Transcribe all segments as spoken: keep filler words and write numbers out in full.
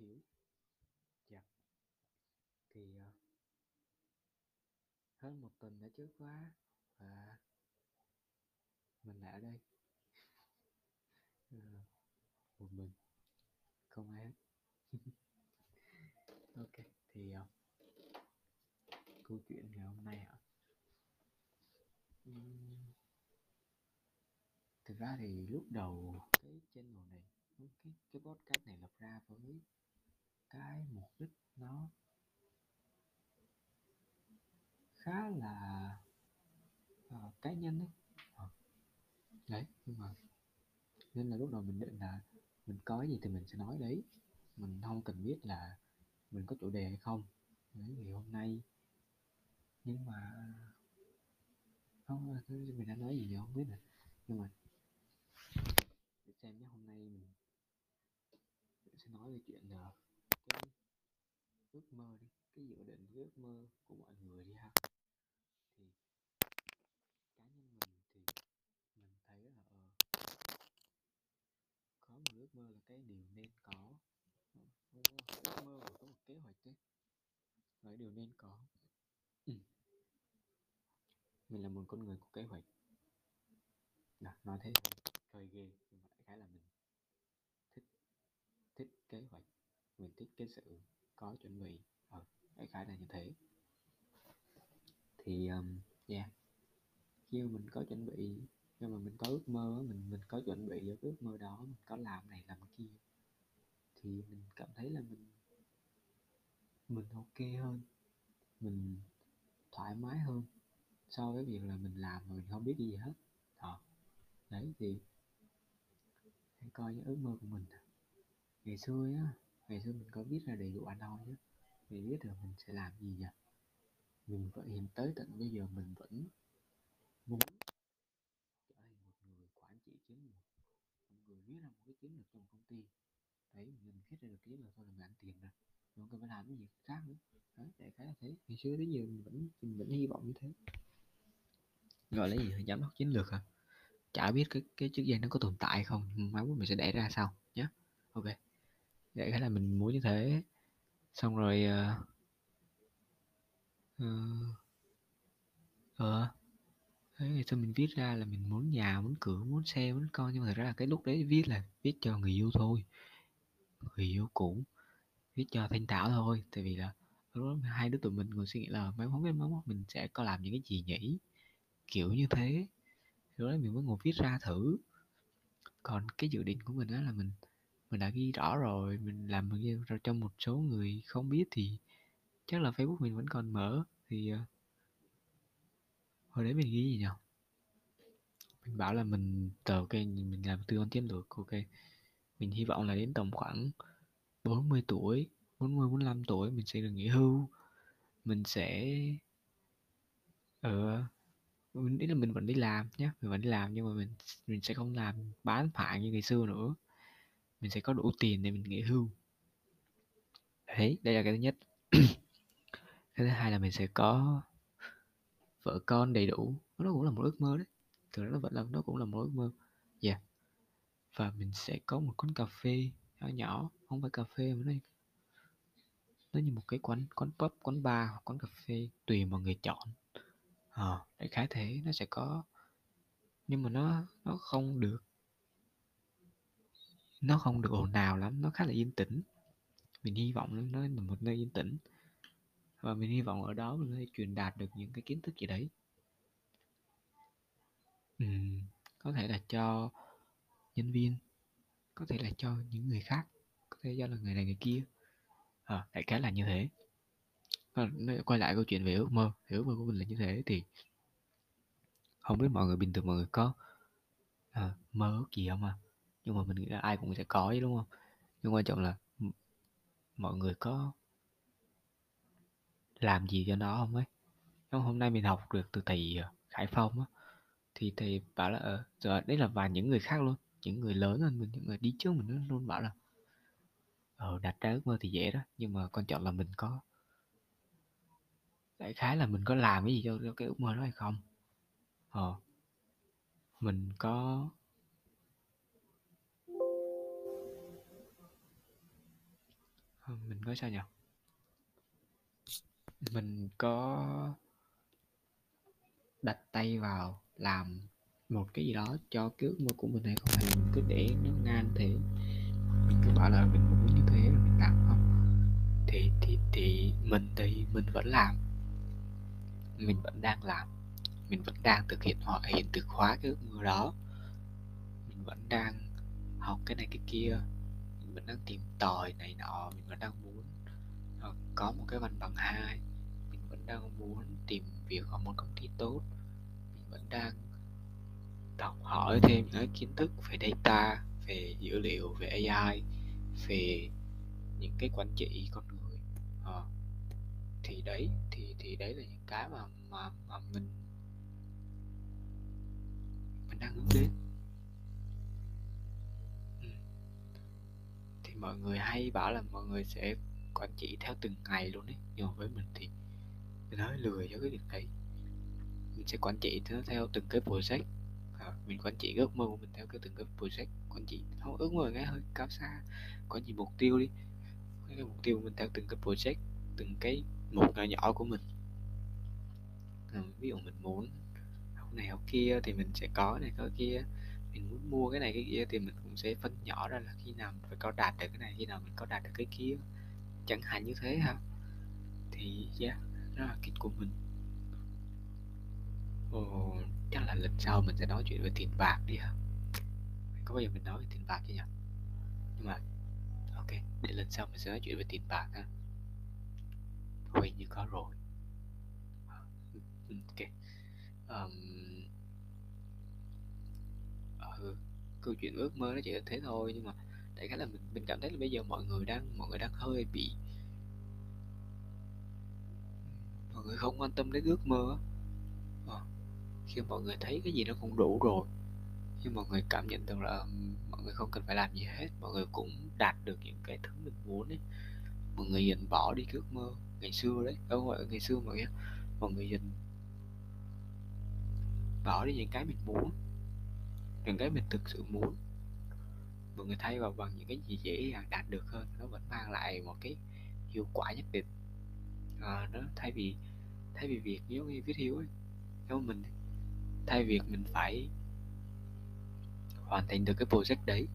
hiểu. Dạ. Thì uh, hơn một tuần đã trôi qua và mình lại ở đây uh, một mình, không ai hết. Ok, thì uh, câu chuyện ngày hôm nay hả? Uhm, thực ra thì lúc đầu cái channel này, cái, cái podcast này lập ra với cái mục đích nó khá là uh, cá nhân đấy. Uh, đấy, nhưng mà nên là lúc đầu mình định là mình có gì thì mình sẽ nói đấy, mình không cần biết là mình có chủ đề hay không đấy ngày hôm nay. Nhưng mà không, mình đã nói gì thì không biết nữa, nhưng mà để xem nhé. Hôm nay mình sẽ nói về chuyện là cái ước mơ đi, cái dự định với ước mơ của mọi người đi ha. Thì cá nhân mình thì mình thấy là có một ước mơ là cái điều nên có, ước mơ và có một kế hoạch đấy là điều nên có. Ừ. Mình là một con người của kế hoạch. Nào, nói thế hơi ghê, nhưng mà đại khái là mình thích thích kế hoạch, mình thích cái sự có chuẩn bị. Ờ, đại khái là như thế. Thì um, yeah, khi mà mình có chuẩn bị, nhưng mà mình có ước mơ, mình mình có chuẩn bị cho cái ước mơ đó, mình có làm này làm kia, thì mình cảm thấy là mình mình ok hơn, mình thoải mái hơn so với việc là mình làm mà mình không biết gì hết. Đó. Đấy, thì hãy coi những ước mơ của mình. Ngày xưa á, ngày xưa mình có biết là đầy đủ ăn đâu chứ, mình biết là mình sẽ làm gì nhỉ. Mình vẫn hiện tới tận bây giờ mình vẫn muốn trở thành một người quản trị chiến lược, một người viết ra một cái chiến lược trong công ty. Đấy, mình viết ra được cái chiến lược thôi là mình ăn tiền rồi, mình không cần phải làm cái gì khác nữa. Đấy, đại khái là thế. Ngày xưa tới giờ mình vẫn mình vẫn hy vọng như thế. Gọi là gì, giám đốc chiến lược hả? Chả biết cái cái chức danh nó có tồn tại không, mai mốt mình sẽ để ra sau nhé. Ok, đại khái là mình muốn như thế. Xong rồi ờ uh, ờ uh, uh, ngày xưa mình viết ra là mình muốn nhà, muốn cửa, muốn xe, muốn con, nhưng mà thật ra là cái lúc đấy viết là viết cho người yêu thôi, người yêu cũ, viết cho Thanh Thảo thôi. Tại vì là lúc đó hai đứa tụi mình ngồi suy nghĩ là mai mốt mai mốt mình sẽ có làm những cái gì nhỉ, kiểu như thế. Lúc đấy mình mới ngồi viết ra thử. Còn cái dự định của mình đó là mình mình đã ghi rõ rồi, mình làm mình ghi rồi. Cho một số người không biết thì chắc là Facebook mình vẫn còn mở. Thì uh, hồi đấy mình ghi gì nhỉ, mình bảo là mình tờ kênh okay, mình làm tư vấn chiến lược. Ok, mình hy vọng là đến tầm khoảng bốn mươi tuổi, bốn mươi bốn mươi lăm tuổi mình sẽ được nghỉ hưu, mình sẽ ờ uh, mình ý là mình vẫn đi làm nhé, mình vẫn đi làm, nhưng mà mình mình sẽ không làm bán phản như ngày xưa nữa, mình sẽ có đủ tiền để mình nghỉ hưu. Đấy, đây là cái thứ nhất. Cái thứ hai là mình sẽ có vợ con đầy đủ, nó cũng là một ước mơ đấy, thực ra nó vẫn là nó cũng là một ước mơ. Dạ, yeah. Và mình sẽ có một quán cà phê nhỏ nhỏ, không phải cà phê mà nó nó như một cái quán quán pub, quán bar hoặc quán cà phê tùy mọi người chọn. Ờ, à, đại khái thế. Nó sẽ có, nhưng mà nó nó không được nó không được ồn ào lắm, nó khá là yên tĩnh. Mình hy vọng nó là một nơi yên tĩnh, và mình hy vọng ở đó mình có thể truyền đạt được những cái kiến thức gì đấy. Ừ, có thể là cho nhân viên, có thể là cho những người khác, có thể do là người này người kia. Ờ, à, đại khái là như thế. Quay lại câu chuyện về ước mơ, thì ước mơ của mình là như thế. Thì không biết mọi người bình thường mọi người có à, mơ ước gì không à, nhưng mà mình nghĩ là ai cũng sẽ có chứ, đúng không? Nhưng quan trọng là mọi người có làm gì cho nó không ấy. Hôm nay mình học được từ thầy Khải Phong á, thì thầy bảo là giờ đấy là và những người khác luôn, những người lớn hơn mình, những người đi trước mình luôn bảo là ờ đặt ra ước mơ thì dễ đó, nhưng mà quan trọng là mình có, đại khái là mình có làm cái gì cho, cho cái ước mơ đó hay không. Ờ, mình có Mình có sao nhỉ? Mình có đặt tay vào làm một cái gì đó cho cái ước mơ của mình hay không, hay mình cứ để nó ngang thế, mình cứ bảo là mình muốn như thế rồi mình làm không? Thì thì thì mình thì mình vẫn làm, mình vẫn đang làm, mình vẫn đang thực hiện họ hiện thực hóa cái ước mơ đó, mình vẫn đang học cái này cái kia, mình vẫn đang tìm tòi này nọ, mình vẫn đang muốn có một cái văn bằng hai, mình vẫn đang muốn tìm việc ở một công ty tốt, mình vẫn đang học hỏi thêm những kiến thức về data, về dữ liệu, về a i, về những cái quản trị con người. À, thì đấy thì thì đấy là những cái mà mà mà mình mình đang hướng đến. Ừ. Thì mọi người hay bảo là mọi người sẽ quản trị theo từng ngày luôn đấy, nhưng mà với mình thì mình nói lười với cái việc đấy. Mình sẽ quản trị theo, theo từng cái project. À, mình quản trị ước mơ của mình theo cái từng cái project, quản trị không ước mơ nghe hơi cao xa, quản trị mục tiêu đi, cái mục tiêu của mình theo từng cái project, từng cái một nhỏ nhỏ của mình. À, ví dụ mình muốn học này học kia thì mình sẽ có này có kia, mình muốn mua cái này cái kia thì mình cũng sẽ phân nhỏ ra là khi nào mình phải có đạt được cái này, khi nào mình có đạt được cái kia, chẳng hạn như thế ha. Thì yeah, đó là kịch của mình. Ồ, chắc là lần sau mình sẽ nói chuyện về tiền bạc đi ha. Có bao giờ mình nói về tiền bạc chưa nhỉ? Nhưng mà ok, để lần sau mình sẽ nói chuyện về tiền bạc ha. Hình như có rồi. Ok. um, ừ, Câu chuyện ước mơ nó chỉ là thế thôi, nhưng mà đại khái là mình mình cảm thấy là bây giờ mọi người đang mọi người đang hơi bị mọi người không quan tâm đến ước mơ. À, khi mọi người thấy cái gì nó cũng đủ rồi, khi mọi người cảm nhận rằng là mọi người không cần phải làm gì hết, mọi người cũng đạt được những cái thứ mình muốn ấy, mọi người dần bỏ đi cái ước mơ ngày xưa đấy. Không phải ngày xưa mà nghe, mọi người dần bỏ đi những cái mình muốn, những cái mình thực sự muốn, mọi người thay vào bằng những cái gì dễ dàng đạt được hơn, nó vẫn mang lại một cái hiệu quả nhất định. À, nó thay vì thay vì việc giống như viết hiếu ấy, nếu mình thay việc mình phải hoàn thành được cái project đấy,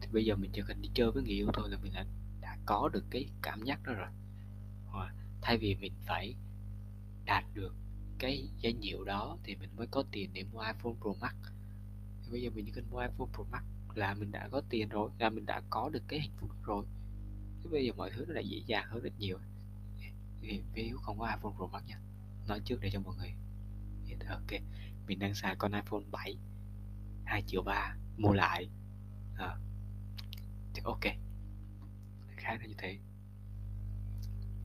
thì bây giờ mình chỉ cần đi chơi với người yêu thôi là mình đã, đã có được cái cảm giác đó rồi. À, thay vì mình phải đạt được cái danh hiệu đó thì mình mới có tiền để mua iPhone Pro Max, thì bây giờ mình chỉ cần mua iPhone Pro Max là mình đã có tiền rồi, là mình đã có được cái hạnh phúc rồi. Thế bây giờ mọi thứ nó đã dễ dàng hơn rất nhiều. Thì Hiếu không có iPhone Pro Max nha, nói trước để cho mọi người. Ok, mình đang xài con iPhone bảy hai triệu ba mua lại. À, thì ok, khá là như thế.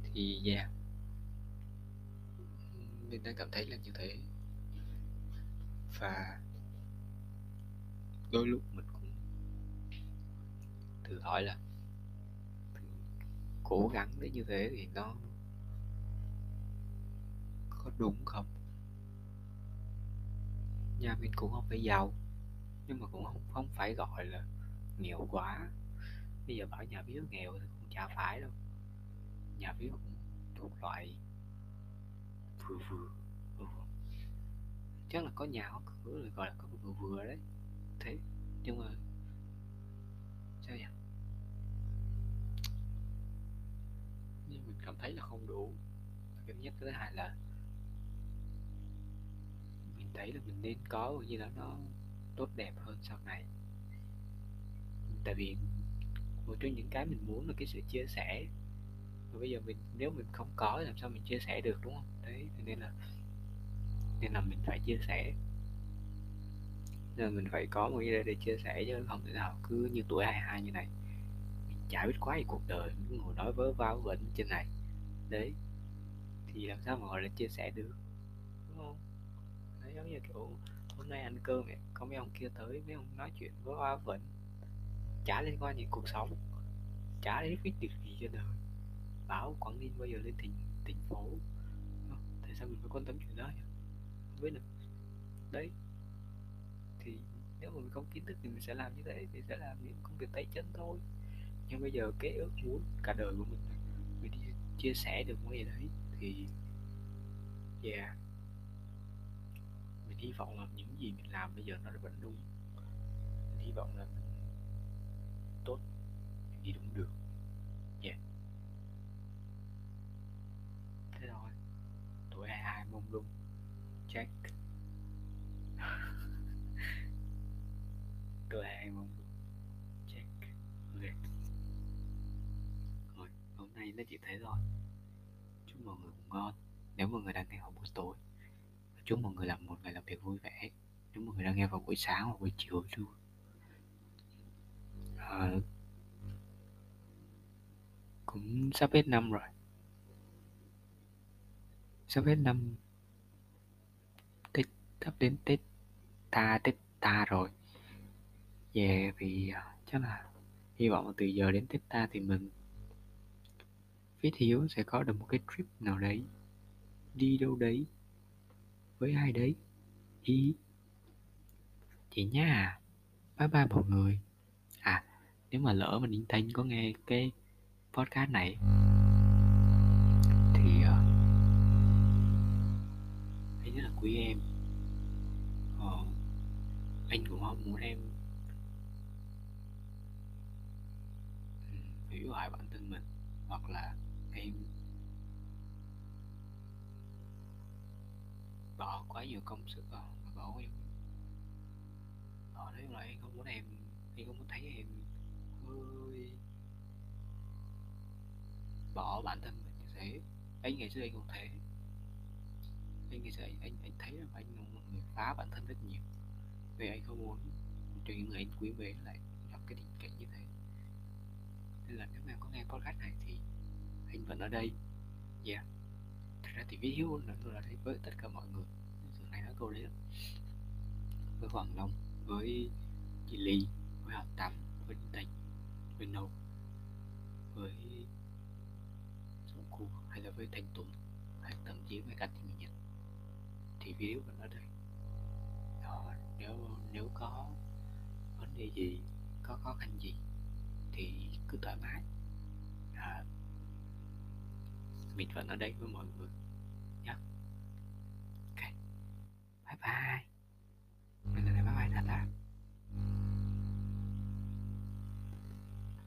Thì yeah, mình đang cảm thấy là như thế. Và đôi lúc mình cũng tự hỏi là mình cố gắng đến như thế thì nó có đúng không? Nhà mình cũng không phải giàu, nhưng mà cũng không, không phải gọi là nghèo quá. Bây giờ bảo nhà biếu nghèo thì cũng chả phải đâu, nhà biếu cũng thuộc loại vừa vừa. Ừ, chắc là có nhà có cửa rồi, gọi là có vừa vừa đấy. Thế nhưng mà sao nhỉ? Nhưng mình cảm thấy là không đủ. Cái thứ nhất, cái thứ hai là mình thấy là mình nên có cái gì đó nó tốt đẹp hơn sau này, tại vì một trong những cái mình muốn là cái sự chia sẻ, và bây giờ mình nếu mình không có làm sao mình chia sẻ được, đúng không? Đấy, nên là nên là mình phải chia sẻ, nên là mình phải có một cái gì để chia sẻ, chứ không thể nào cứ như tuổi hai mươi hai như này mình chả biết quá gì cuộc đời, mình ngồi nói vớ va vẩn trên này đấy thì làm sao mà gọi là chia sẻ được, đúng không? Nó giống như kiểu hôm nay ăn cơm này, có mấy ông kia tới, mấy ông nói chuyện với hoa vẫn chả liên quan gì cuộc sống, chả biết quyết định gì trên đời, bảo Quảng Ninh bây giờ lên thành thành phố, tại sao mình phải quan tâm chuyện đó nhỉ? Không biết được đấy. Thì nếu mà mình không kiến thức thì mình sẽ làm như thế, thì sẽ làm những công việc tay chân thôi, Nhưng bây giờ cái ước muốn cả đời của mình mình đi chia sẻ được cái gì đấy thì yeah, mình hy vọng là những gì mình làm bây giờ nó vẫn đúng. Mình hy vọng là mình tốt, mình đi đúng được. Yeah, thế thôi. Tuổi hai mươi hai mông lung check. Tuổi hai mươi hai mông lung check. Ok, rồi hôm nay nó chỉ thế rồi. Chúc mọi người ngủ ngon nếu mọi người đang nghe vào buổi tối. Chúc mọi người làm một ngày làm việc vui vẻ nếu mọi người đang nghe vào buổi sáng hoặc buổi chiều luôn. À, cũng sắp hết năm rồi, sắp hết năm tết, sắp đến tết ta tết ta rồi. Về yeah, thì chắc là hy vọng là từ giờ đến tết ta thì mình Viết Hiếu sẽ có được một cái trip nào đấy, đi đâu đấy với ai đấy ý chị nha. Bye bye mọi người. À, nếu mà lỡ mà Ninh Thanh có nghe cái podcast này thì uh, anh rất là quý em. uh, Anh cũng không muốn em hủy um, hoại bản thân mình, hoặc là em bỏ quá nhiều công sức vào, bỏ em bỏ đấy là em không muốn em em không muốn thấy em hơi bỏ bản thân mình như thế. Anh ngày xưa anh cũng thế. Anh ngày xưa anh, anh, anh thấy là anh là một người phá bản thân rất nhiều, vì anh không muốn cho những người anh quý mến lại gặp cái tình cảnh như thế. Nên là nếu mà có nghe podcast này thì anh vẫn ở đây. Yeah, thật ra thì Viết Hiếu là tôi đã thấy với tất cả mọi người. Giờ này nói câu đấy đó. Với Hoàng Long, với chị Ly, với Học Tâm, với Tình, với Nâu, với Sông Cua, hay là với Thành Tùng, hay thậm chí với cả Tình Nhật, thì Viết Hiếu vẫn ở đây. Đó, nếu, nếu có vấn đề gì, có khó khăn gì thì cứ thoải mái. À, mình vẫn ở đây với mọi người.